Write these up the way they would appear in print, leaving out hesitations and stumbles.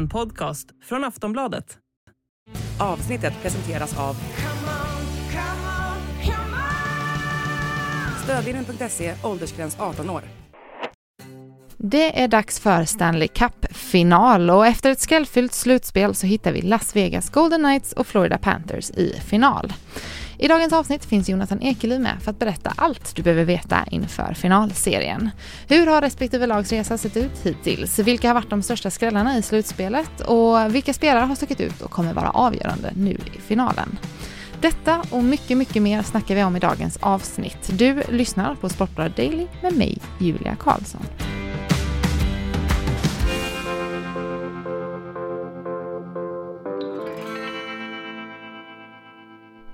en podcast från Aftonbladet. Avsnittet presenteras av störviden.se, åldersgräns 18 år. Det är dags för Stanley Cup-final och efter ett skrällfyllt slutspel så hittar vi Las Vegas Golden Knights och Florida Panthers i final. I dagens avsnitt finns Jonathan Ekeliw med för att berätta allt du behöver veta inför finalserien. Hur har respektive lags resa sett ut hittills? Vilka har varit de största skrällarna i slutspelet? Och vilka spelare har stuckit ut och kommer vara avgörande nu i finalen? Detta och mycket, mycket mer snackar vi om i dagens avsnitt. Du lyssnar på Sportradar Daily med mig, Julia Karlsson.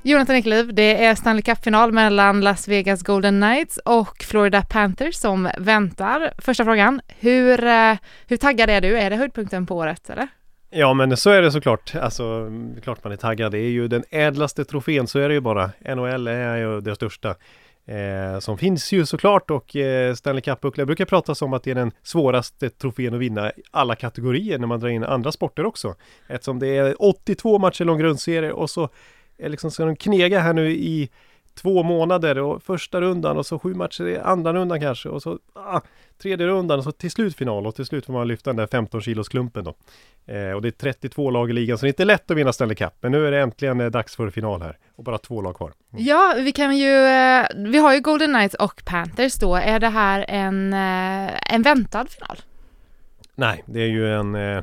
Jonathan Ekeliw, det är Stanley Cup-final mellan Las Vegas Golden Knights och Florida Panthers som väntar. Första frågan, hur taggad är du? Är det höjdpunkten på året, eller? Ja, men så är det såklart. Alltså, klart man är taggad. Det är ju den ädlaste trofén, så är det ju bara. NHL är ju det största som finns ju såklart, och Stanley Cup-buckla brukar prata om att det är den svåraste trofén att vinna i alla kategorier när man drar in andra sporter också. Eftersom det är 82 matcher lång grundserie och så liksom ska de knega här nu i 2 månader, och första rundan och så 7 matcher i andra rundan kanske, och så tredje rundan och så till slut final, och till slut får man lyfta den där 15 kilos klumpen då. Och det är 32 lag i ligan, så det är inte lätt att vinna Stanley Cup, men nu är det äntligen dags för final här och bara 2 lag kvar. Ja, vi har ju Golden Knights och Panthers då. Är det här en väntad final? Nej, det är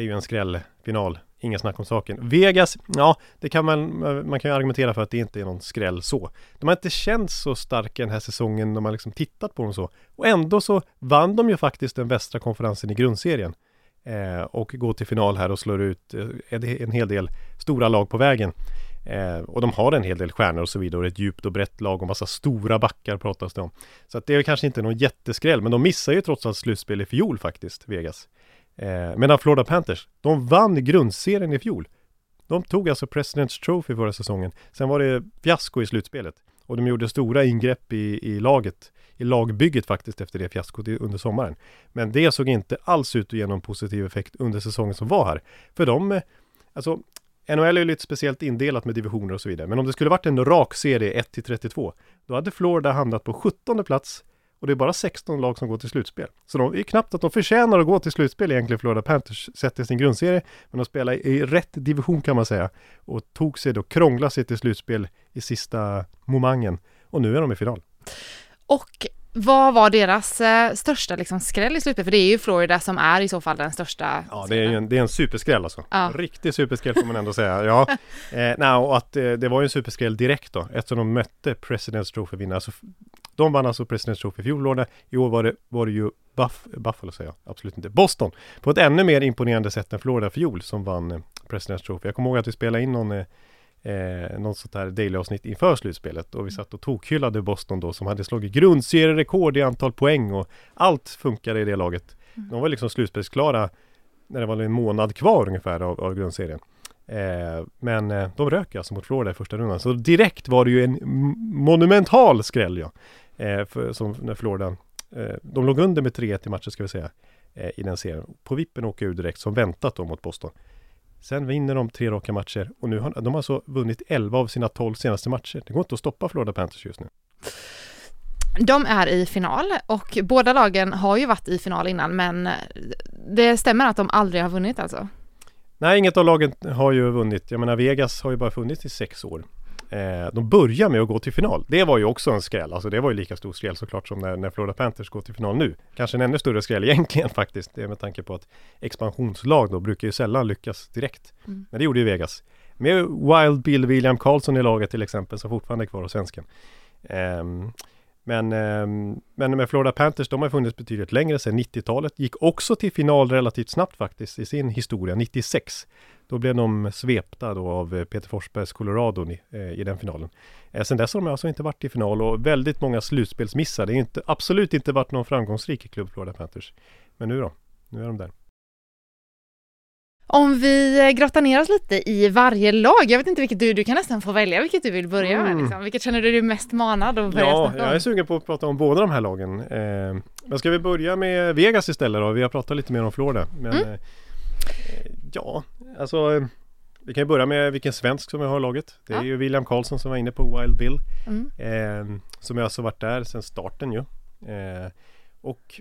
ju en skrällfinal. Inga snack om saken. Vegas, ja, det kan man kan ju argumentera för att det inte är någon skräll så. De har inte känts så starka den här säsongen när man liksom tittat på dem så. Och ändå så vann de ju faktiskt den västra konferensen i grundserien. Och går till final här och slår ut en hel del stora lag på vägen. Och de har en hel del stjärnor och så vidare, och ett djupt och brett lag och massa stora backar pratas det om. Så att det är kanske inte någon jätteskräll, men de missar ju trots allt slutspel i fjol faktiskt, Vegas. Medan Florida Panthers, de vann grundserien i fjol. De tog alltså President's Trophy förra säsongen. Sen var det fiasko i slutspelet. Och de gjorde stora ingrepp i laget, i lagbygget faktiskt, efter det fiaskot under sommaren. Men det såg inte alls ut att ge någon positiv effekt under säsongen som var här. För de, alltså NHL är ju lite speciellt indelat med divisioner och så vidare. Men om det skulle varit en rak serie 1-32, då hade Florida hamnat på 17:e plats. Och det är bara 16 lag som går till slutspel. Så det är knappt att de förtjänar att gå till slutspel egentligen, Florida Panthers sett i sin grundserie. Men de spelar i rätt division kan man säga. Och tog sig då, krångla sig till slutspel i sista momangen. Och nu är de i final. Och vad var deras största liksom skräll i slutet? För det är ju Florida som är i så fall den största. Ja, det är en superskräll alltså. Ja. Riktig superskräll får man ändå säga. Ja. Det var ju en superskräll direkt då. Eftersom de mötte President's Trophy-vinnare. Alltså, de vann alltså President's Trophy i fjol. I år var det ju Buffalo säger jag. Absolut inte. Boston. På ett ännu mer imponerande sätt än Florida fjol som vann President's Trophy. Jag kommer ihåg att vi spelade in någon sånt här daily-avsnitt inför slutspelet, och vi satt och tokhyllade Boston då, som hade slagit grundserierekord i antal poäng och allt funkade i det laget. De var liksom slutspelsklara när det var en månad kvar ungefär av grundserien. Men de röker alltså mot Florida i första rundan, så direkt var det ju en monumental skräll när Florida de låg under med 3-1 i matchen ska vi säga i den serien. På vippen åker ut direkt som väntat då mot Boston. Sen vinner de 3 raka matcher, och nu har de alltså vunnit 11 av sina 12 senaste matcher. Det går inte att stoppa Florida Panthers just nu. De är i final, och båda lagen har ju varit i final innan, men det stämmer att de aldrig har vunnit alltså? Nej, inget av lagen har ju vunnit. Jag menar, Vegas har ju bara funnits i 6 år. De börjar med att gå till final. Det var ju också en skräll. Alltså det var ju lika stor skräll såklart som när Florida Panthers går till final nu. Kanske en ännu större skräll egentligen faktiskt. Det är med tanke på att expansionslag då brukar ju sällan lyckas direkt. Mm. Men det gjorde ju Vegas. Med Wild Bill William Karlsson i laget till exempel, som fortfarande är kvar hos svensken. Men med Florida Panthers, de har funnits betydligt längre sedan 90-talet. Gick också till final relativt snabbt faktiskt i sin historia, 96. Då blev de svepta då av Peter Forsbergs Colorado i den finalen. Sen dess har de alltså inte varit i final, och väldigt många slutspelsmissar. Det har absolut inte varit någon framgångsrik klubb Florida Panthers. Men nu då, nu är de där. Om vi grottar ner oss lite i varje lag. Jag vet inte vilket du kan nästan få välja vilket du vill börja med. Liksom. Vilket känner du mest manad att börja snacka om? Jag är sugen på att prata om båda de här lagen. Men ska vi börja med Vegas istället då? Vi har pratat lite mer om Florida. Men Ja, alltså vi kan börja med vilken svensk som jag har i laget. Det är ju William Karlsson som var inne på Wild Bill. Som jag alltså varit där sedan starten ju. Och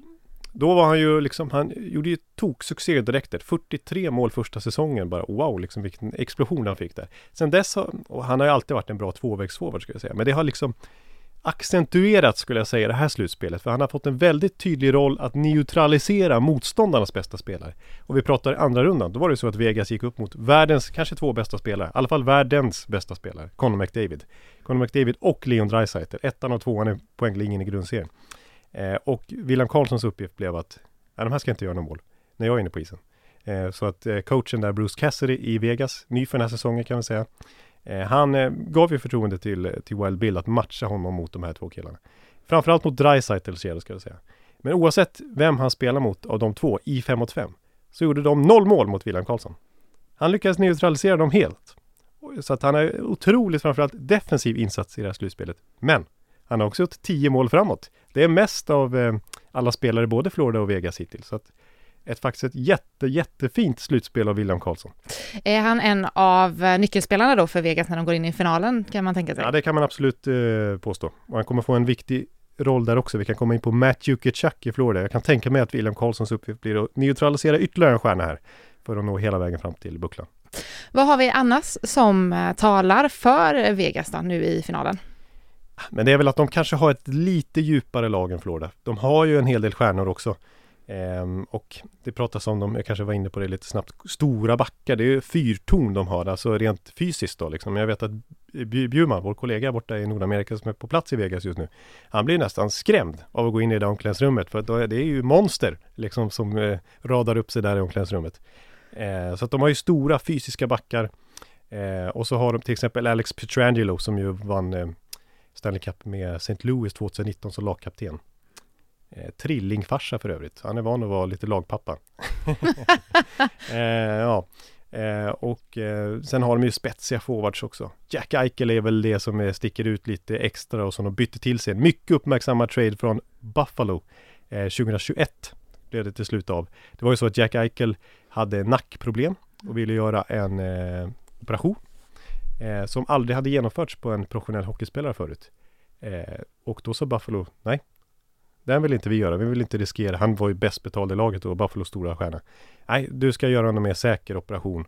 då var han ju liksom, han gjorde ju toksuccé direkt. 43 mål första säsongen bara. Wow, liksom vilken explosion han fick där. Sen dess, och han har ju alltid varit en bra tvåvägsforward skulle jag säga. Men det har liksom accentuerat skulle jag säga det här slutspelet, för han har fått en väldigt tydlig roll att neutralisera motståndarnas bästa spelare. Och vi pratar i andra rundan, då var det så att Vegas gick upp mot världens, kanske två bästa spelare, i alla fall världens bästa spelare, Connor McDavid och Leon Draisaitl, ettan och tvåan i poänglinjen i grundserien. Och William Karlssons uppgift blev att de här ska inte göra någon mål när jag är inne på isen. Så att coachen där, Bruce Cassidy i Vegas, ny för den här säsongen kan man säga, han gav ju förtroende till Wild Bill att matcha honom mot de här två killarna. Framförallt mot Draisaitl ska jag säga. Men oavsett vem han spelar mot av de två i 5 mot 5 så gjorde de 0 mål mot William Karlsson. Han lyckades neutralisera dem helt. Så att han är otroligt framförallt defensiv insats i det här slutspelet. Men han har också gjort 10 mål framåt. Det är mest av alla spelare både Florida och Vegas hittills. Så att faktiskt ett jättefint slutspel av William Karlsson. Är han en av nyckelspelarna då för Vegas när de går in i finalen, kan man tänka sig? Ja, det kan man absolut påstå. Och han kommer få en viktig roll där också. Vi kan komma in på Matthew Tkachuk i Florida. Jag kan tänka mig att William Karlssons uppgift blir att neutralisera ytterligare en stjärna här för att nå hela vägen fram till bucklan. Vad har vi annars som talar för Vegas då, nu i finalen? Men det är väl att de kanske har ett lite djupare lag än Florida. De har ju en hel del stjärnor också. Och det pratas om dem, jag kanske var inne på det lite snabbt, stora backar, det är ju fyrtorn de har, alltså rent fysiskt då liksom. Jag vet att Bjurman, vår kollega borta i Nordamerika som är på plats i Vegas just nu, han blir nästan skrämd av att gå in i det omklädningsrummet, för att det är ju monster liksom som radar upp sig där i omklädningsrummet. Så att de har ju stora fysiska backar, och så har de till exempel Alex Petrangelo som ju vann Stanley Cup med St. Louis 2019 som lagkapten. Trillingfarsa för övrigt. Han är van att vara lite lagpappa. Sen har de ju spetsiga forwards också. Jack Eichel är väl det som sticker ut lite extra och som de bytte till sig. En mycket uppmärksamma trade från Buffalo 2021 blev det till slut av. Det var ju så att Jack Eichel hade nackproblem och ville göra en operation som aldrig hade genomförts på en professionell hockeyspelare förut. Och då sa Buffalo, nej, den vill inte vi göra. Vi vill inte riskera. Han var ju bäst betald i laget och Buffalo stora stjärna. Nej, du ska göra en mer säker operation.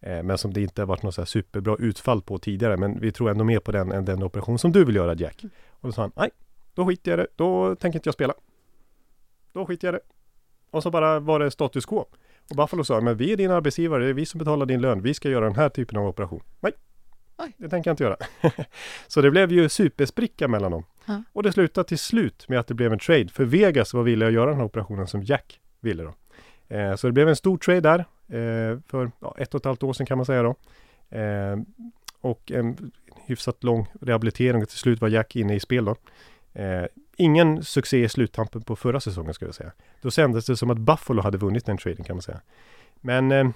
Men som det inte har varit något så här superbra utfall på tidigare. Men vi tror ändå mer på den än den operation som du vill göra, Jack. Och då sa han, nej, då skiter jag det. Då tänker inte jag spela. Då skiter jag det. Och så bara var det status quo. Och Buffalo sa, men vi är din arbetsgivare. Det är vi som betalar din lön. Vi ska göra den här typen av operation. Nej. Det tänker jag inte göra. Så det blev ju superspricka mellan dem. Ja. Och det slutade till slut med att det blev en trade. För Vegas var villiga att göra den här operationen som Jack ville då. Så det blev en stor trade där. För 1,5 år sedan kan man säga då. Och en hyfsat lång rehabilitering. Och till slut var Jack inne i spel då. Ingen succé i sluttampen på förra säsongen skulle jag säga. Då sändes det som att Buffalo hade vunnit den traden kan man säga. Men...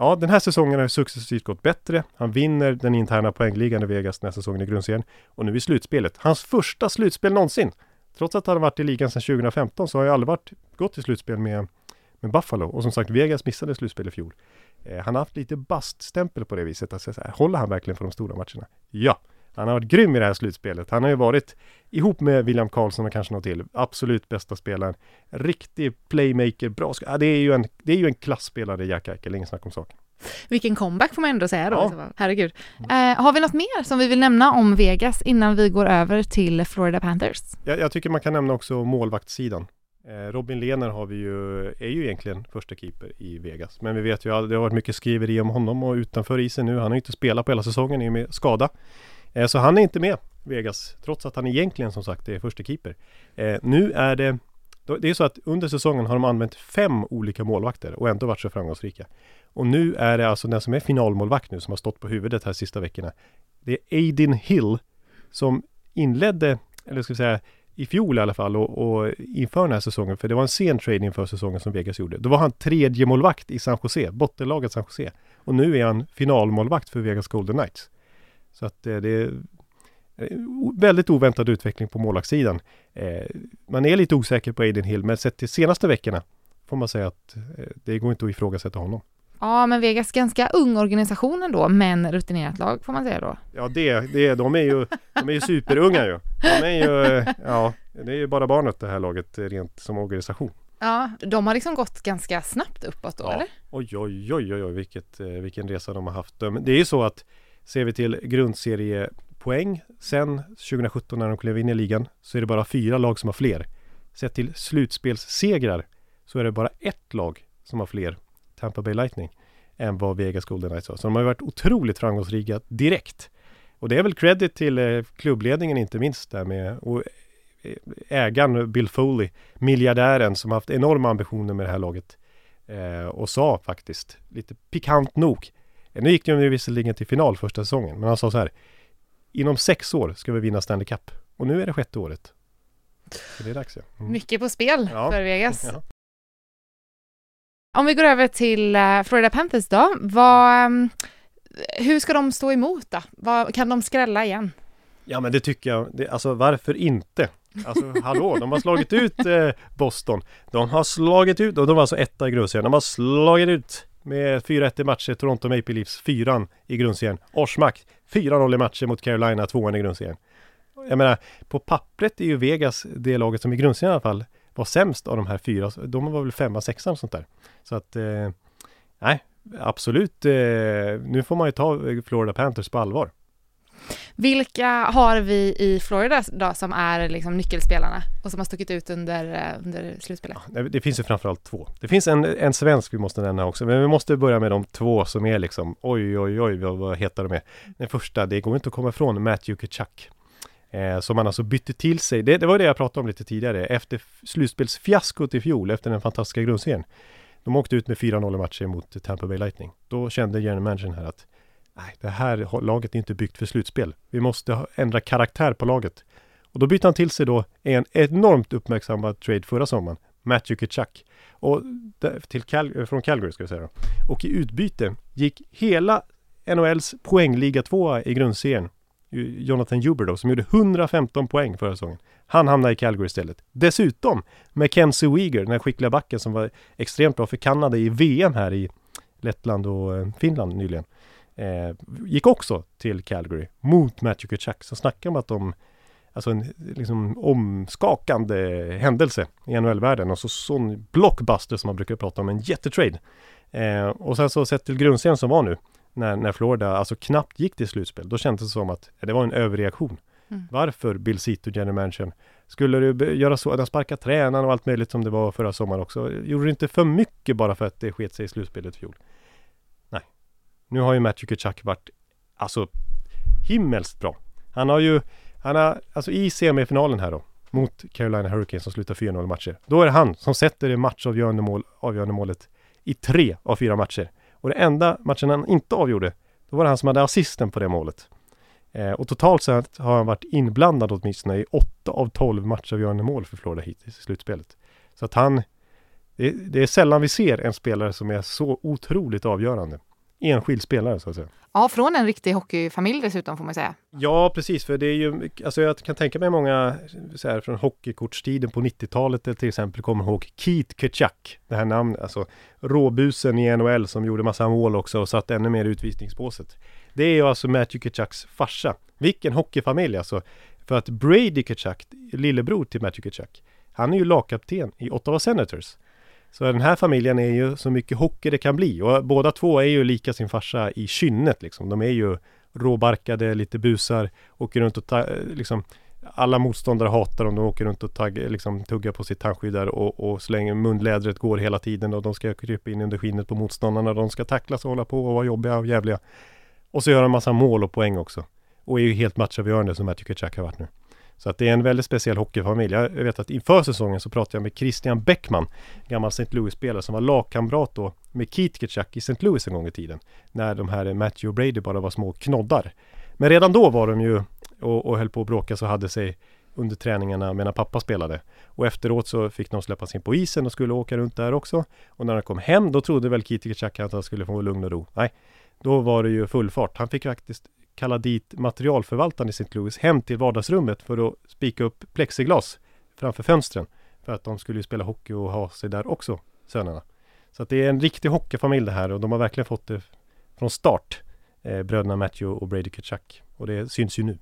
Ja, den här säsongen har successivt gått bättre. Han vinner den interna poängligan i Vegas nästa säsong i grundserien. Och nu i slutspelet. Hans första slutspel någonsin. Trots att han har varit i ligan sedan 2015 så har han aldrig gått i slutspel med Buffalo. Och som sagt, Vegas missade slutspel i fjol. Han har haft lite baststämpel på det viset. Alltså, så här, håller han verkligen för de stora matcherna? Ja, han har varit grym i det här slutspelet. Han har ju varit ihop med William Karlsson och kanske något till. Absolut bästa spelaren. Riktig playmaker. Bra. Ja, det är ju en klassspelare, Jack Eichel. Ingen snack om saken. Vilken comeback får man ändå säga då. Ja. Herregud. Har vi något mer som vi vill nämna om Vegas innan vi går över till Florida Panthers? Jag tycker man kan nämna också målvaktssidan. Robin Lehner är ju egentligen första keeper i Vegas. Men vi vet ju att det har varit mycket skriveri om honom och utanför isen nu. Han har inte spelat på hela säsongen i och med skada. Så han är inte med Vegas, trots att han egentligen som sagt är första keeper. Nu är det är så att under säsongen har de använt 5 olika målvakter och ändå varit så framgångsrika. Och nu är det alltså den som är finalmålvakt nu som har stått på huvudet här sista veckorna. Det är Adin Hill som inledde, eller ska vi säga i fjol i alla fall och inför den här säsongen, för det var en sen trade inför säsongen som Vegas gjorde. Då var han tredje målvakt i San Jose, bottenlaget San Jose. Och nu är han finalmålvakt för Vegas Golden Knights. Så att det är väldigt oväntad utveckling på målvaktssidan. Man är lite osäker på Adin Hill, men sett till senaste veckorna får man säga att det går inte att ifrågasätta honom. Ja, men Vegas ganska ung organisation ändå, men rutinerat lag får man säga då. Ja, de är ju superunga ju. Det är ju bara barnet det här laget rent som organisation. Ja, de har liksom gått ganska snabbt uppåt då, eller? Oj, vilken resa de har haft. Det är ju så att ser vi till grundseriepoäng sen 2017 när de klev in i ligan så är det bara 4 lag som har fler. Sett till slutspelssegrar så är det bara 1 lag som har fler, Tampa Bay Lightning, än vad Vegas Golden Knights har. Så de har ju varit otroligt framgångsrika direkt. Och det är väl credit till klubbledningen inte minst där med och ägaren Bill Foley, miljardären som haft enorma ambitioner med det här laget och sa faktiskt lite pikant nog. Nu gick de ju visserligen till final första säsongen, men han sa så här: inom 6 år ska vi vinna Stanley Cup. Och nu är det 6:e året. Så det är dags, ja. Mm. Mycket på spel för Vegas. Ja. Om vi går över till Florida Panthers då. Hur ska de stå emot då? Kan de skrälla igen? Ja, men det tycker jag. Alltså, varför inte? Alltså, hallå, de har slagit ut Boston. De har slagit ut, och de var alltså 1:a i grundserien. De har slagit ut med 4-1 i matcher Toronto Maple Leafs, 4:an i grundserien. Orsmack, 4-0 i matcher mot Carolina, 2:an i grundserien. Jag menar, på pappret är ju Vegas det laget som i grundserien i alla fall var sämst av de här 4. De var väl 5-6 och sånt där. Så att, nej, absolut. Nu får man ju ta Florida Panthers på allvar. Vilka har vi i Florida då som är liksom nyckelspelarna och som har stuckit ut under slutspelet? Ja, det finns ju framförallt 2. Det finns en svensk vi måste nämna också, men vi måste börja med de 2 som är liksom oj, vad heter de är. Den första, det går inte att komma ifrån, Matthew Tkachuk. Som man alltså bytte till sig. Det var det jag pratade om lite tidigare. Efter slutspelsfiaskot i fjol, efter den fantastiska grundserien. De åkte ut med 4-0 matcher mot Tampa Bay Lightning. Då kände general managern här att nej, det här laget är inte byggt för slutspel. Vi måste ändra karaktär på laget. Och då bytte han till sig då en enormt uppmärksammad trade förra sommaren, Matthew Tkachuk. Och från Calgary ska vi säga då. Och i utbyte gick hela NHLs poängliga 2:a i grundserien, Jonathan Huberdeau, som gjorde 115 poäng förra säsongen. Han hamnade i Calgary istället. Dessutom MacKenzie Weegar, den här skickliga backen som var extremt bra för Kanada i VM här i Lettland och Finland nyligen. Gick också till Calgary mot Matthew Tkachuk. Så snackar man om alltså en liksom omskakande händelse i NHL-världen. Och så sån blockbuster som man brukar prata om, en jättetrade. Och sen så sett till grundserien som var nu, när Florida alltså knappt gick till slutspel, då kändes det som att det var en överreaktion. Mm. Varför Bill Foley, general manager, skulle du göra så att han sparkar tränaren och allt möjligt som det var förra sommaren också? Gjorde det inte för mycket bara för att det sket sig i slutspelet i fjol? Nej. Nu har ju Matthew Tkachuk varit alltså himmelskt bra. Han har alltså i semifinalen här då mot Carolina Hurricanes som slutar 4-0 matcher. Då är det han som sätter det avgörande målet i 3 av 4 matcher. Och det enda matchen han inte avgjorde, då var det han som hade assisten på det målet. Och totalt sett har han varit inblandad åtminstone i 8 av 12 matcher avgörande mål för Florida hittills i slutspelet. Så att det är sällan vi ser en spelare som är så otroligt avgörande. Enskild spelare så att säga. Ja, från en riktig hockeyfamilj dessutom får man säga. Ja, precis. För det är ju, alltså jag kan tänka mig många så här, från hockeykortstiden på 90-talet till exempel kommer ihåg Keith Tkachuk. Det här namnet, alltså råbusen i NHL som gjorde massa mål också och satt ännu mer i utvisningsbåset. Det är ju alltså Matthew Tkachuks farsa. Vilken hockeyfamilj alltså. För att Brady Tkachuk, lillebror till Matthew Tkachuk, han är ju lagkapten i Ottawa Senators. Så den här familjen är ju så mycket hockey det kan bli. Och båda 2 är ju lika sin farsa i kynnet liksom. De är ju råbarkade, lite busar, åker runt och liksom, alla motståndare hatar dem. De åker runt och liksom, tuggar på sitt tandskydd där och slänger munlädret går hela tiden. Och de ska krypa in under skinnet på motståndarna. De ska tacklas och hålla på och vara jobbiga och jävliga. Och så gör de en massa mål och poäng också. Och är ju helt matchavgörande som jag tycker Jack har varit nu. Så att det är en väldigt speciell hockeyfamilj. Jag vet att inför säsongen så pratade jag med Christian Bäckman, gammal St. Louis-spelare som var lagkamrat då med Keith Tkachuk i St. Louis en gång i tiden. När de här Matthew och Brady bara var små knoddar. Men redan då var de ju och höll på att bråka så hade sig under träningarna medan pappa spelade. Och efteråt så fick de släppas in på isen och skulle åka runt där också. Och när de kom hem då trodde väl Keith Tkachuk att han skulle få lugn och ro. Nej, då var det ju full fart. Han fick faktiskt kalla dit materialförvaltaren i St. Louis hem till vardagsrummet för att spika upp plexiglas framför fönstren för att de skulle ju spela hockey och ha sig där också, sönerna. Så att det är en riktig hockeyfamilj det här, och de har verkligen fått det från start, bröderna Matthew och Brady Tkachuk, och det syns ju nu.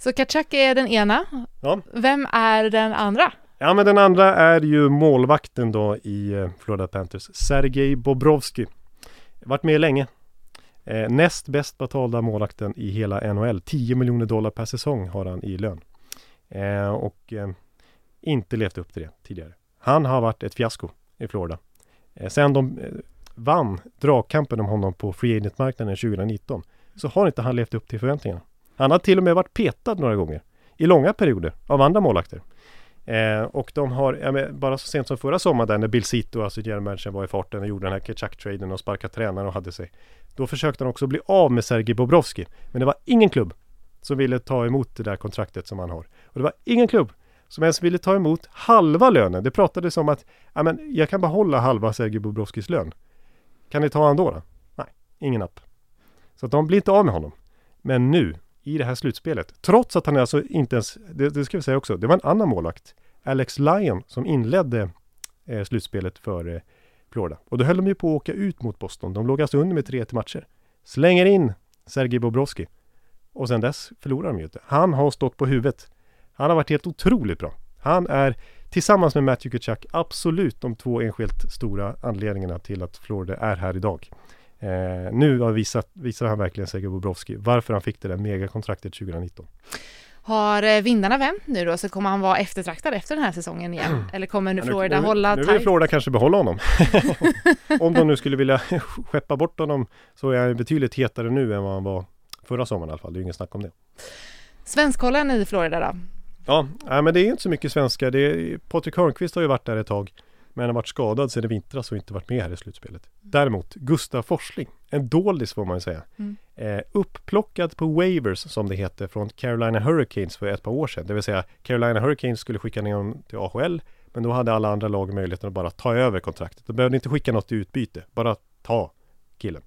Så Tkachuk är den ena. Ja. Vem är den andra? Ja, men den andra är ju målvakten då i Florida Panthers, Sergej Bobrovsky. Varit med länge. Näst bäst betalda målvakten i hela NHL. 10 miljoner dollar per säsong har han i lön. Och inte levt upp till det tidigare. Han har varit ett fiasko i Florida. Sen de vann dragkampen om honom på free agent-marknaden 2019, så har inte han levt upp till förväntningarna. Han har till och med varit petad några gånger i långa perioder av andra målvakter. Och de har, bara så sent som förra sommaren där, när Bill Zito, alltså general manager, var i farten och gjorde den här Tkachuk-traden och sparkade tränaren och hade sig, då försökte han också bli av med Sergej Bobrovsky, men det var ingen klubb som ville ta emot det där kontraktet som han har, och det var ingen klubb som ens ville ta emot halva lönen. Det pratades om att jag kan behålla halva Sergej Bobrovskys lön, kan ni ta han då? Nej, ingen app. Så att de blir inte av med honom. Men nu i det här slutspelet, trots att han alltså inte ens, det ska vi säga också, det var en annan målvakt, Alex Lyon, som inledde slutspelet för Florida. Och då höll de ju på att åka ut mot Boston. De låg alltså under med 3-1 matcher. Slänger in Sergej Bobrovsky. Och sen dess förlorar de ju inte. Han har stått på huvudet. Han har varit helt otroligt bra. Han är, tillsammans med Matthew Tkachuk, absolut de två enskilt stora anledningarna till att Florida är här idag. Nu har visar han verkligen Sergej Bobrovsky varför han fick det där megakontraktet 2019. Har vinnarna vem nu då, så kommer han vara eftertraktad efter den här säsongen igen? Eller kommer nu Florida hålla tajt? Nu vill Florida kanske behålla honom. Om de nu skulle vilja skeppa bort honom, så är han betydligt hetare nu än vad han var förra sommaren i alla fall. Det är ju ingen snack om det. Svenskhållaren i Florida då? Ja, men det är inte så mycket svenska. Patrik Hörnqvist har ju varit där ett tag, men har varit skadad sedan i vintras och inte varit med här i slutspelet. Däremot Gustav Forsling, en doldis får man ju säga. Upplockad på waivers, som det heter, från Carolina Hurricanes för ett par år sedan. Det vill säga, Carolina Hurricanes skulle skicka ner honom till AHL, men då hade alla andra lag möjligheten att bara ta över kontraktet. De behövde inte skicka något i utbyte, bara ta killen.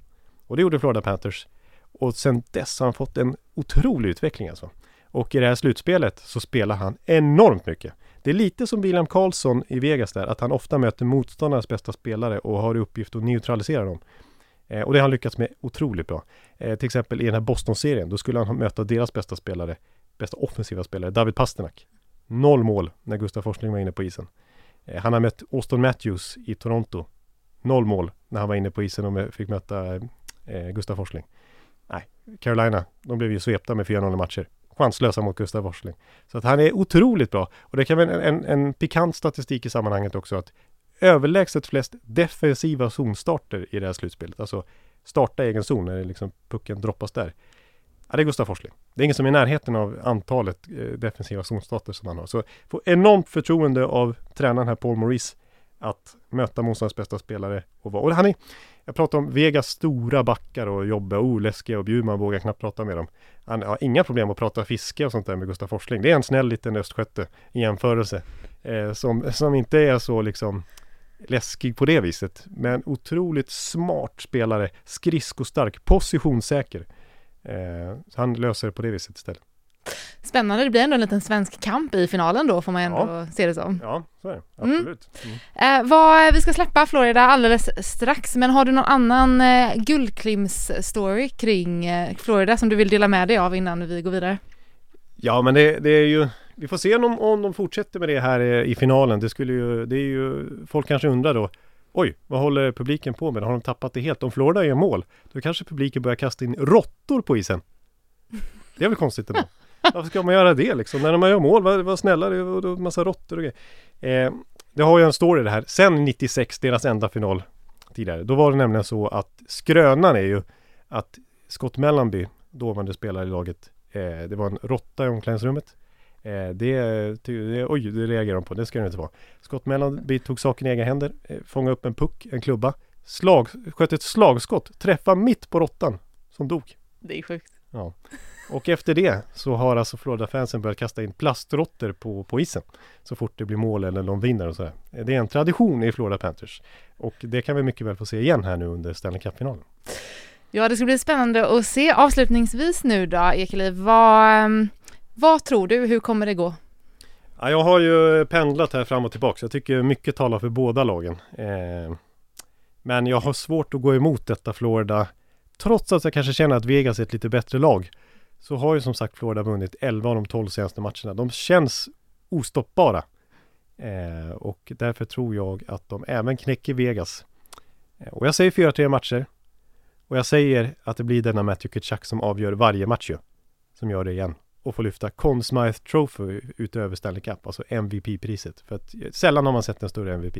Och det gjorde Florida Panthers. Och sedan dess har han fått en otrolig utveckling alltså. Och i det här slutspelet så spelar han enormt mycket. Det är lite som William Karlsson i Vegas där, att han ofta möter motståndarnas bästa spelare och har i uppgift att neutralisera dem. Och det har han lyckats med otroligt bra. Till exempel i den här Boston-serien, då skulle han möta deras bästa spelare, bästa offensiva spelare, David Pasternak. 0 mål när Gustav Forsling var inne på isen. Han har mött Auston Matthews i Toronto. 0 mål när han var inne på isen och fick möta Gustav Forsling. Nej, Carolina, de blev ju svepta med 4-0 matcher. Chanslösa mot Gustav Forsling. Så att han är otroligt bra. Och det kan vara en pikant statistik i sammanhanget också, att överlägset flest defensiva zonstarter i det här slutspelet. Alltså starta egen zon när liksom pucken droppas där. Ja, det är Gustav Forsling. Det är ingen som är i närheten av antalet defensiva zonstarter som han har. Så får enormt förtroende av tränaren här, Paul Maurice, att möta motståndarnas bästa spelare. Och han är, jag pratar om Vegas stora backar och jobba oläskiga, och Bjurman vågar knappt prata med dem. Han har inga problem att prata fiske och sånt där med Gustav Forsling. Det är en snäll liten östskötte i jämförelse. Som inte är så liksom läskig på det viset. Men otroligt smart spelare, skridskostark, positionssäker. Han löser det på det viset istället. Spännande, det blir ändå en liten svensk kamp i finalen då, får man ändå se det som. Ja, så är det, absolut. Vi ska släppa Florida alldeles strax, men har du någon annan guldklimps-story kring Florida som du vill dela med dig av innan vi går vidare? Ja, men det är ju, vi får se om de fortsätter med det här i finalen. Folk kanske undrar då, oj, vad håller publiken på med? Har de tappat det helt? Om Florida gör mål, då kanske publiken börjar kasta in råttor på isen. Det är väl konstigt ändå. Varför ska man göra det liksom? När man gör mål, var snällare, och massa råttor och grejer. Det har ju en story det här. Sen 96, deras enda final tidigare, då var det nämligen så att skrönan är ju att Scott Mellanby, dåvarande spelare i laget, det var en råtta i omklädningsrummet. Det reagerar de på, det ska det inte vara. Scott Mellanby tog saken i egna händer, fångade upp en puck, en klubba, sköt ett slagskott, träffade mitt på råttan som dog. Det är sjukt. Ja. Och efter det så har alltså Florida-fansen börjat kasta in plastrotter på isen så fort det blir mål eller de vinner och sådär. Det är en tradition i Florida Panthers, och det kan vi mycket väl få se igen här nu under Stanley Cup-finalen. Ja, det ska bli spännande att se. Avslutningsvis nu då, Ekeliv, vad tror du, hur kommer det gå? Ja, jag har ju pendlat här fram och tillbaka. Jag tycker mycket talar för båda lagen. Men jag har svårt att gå emot detta Florida. Trots att jag kanske känner att Vegas är ett lite bättre lag, så har ju som sagt Florida vunnit 11 av de 12 senaste matcherna. De känns ostoppbara. Och därför tror jag att de även knäcker Vegas. Och jag säger 4-3 matcher. Och jag säger att det blir denna Matthew Tkachuk som avgör varje match ju. Som gör det igen. Och får lyfta Conn Smythe Trophy utöver Stanley Cup. Alltså MVP-priset. För att sällan har man sett en större MVP.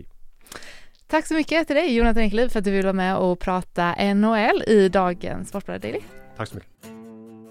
Tack så mycket till dig Jonathan Ekeliw för att du ville vara med och prata NHL i dagens Sportradar Daily. Tack så mycket.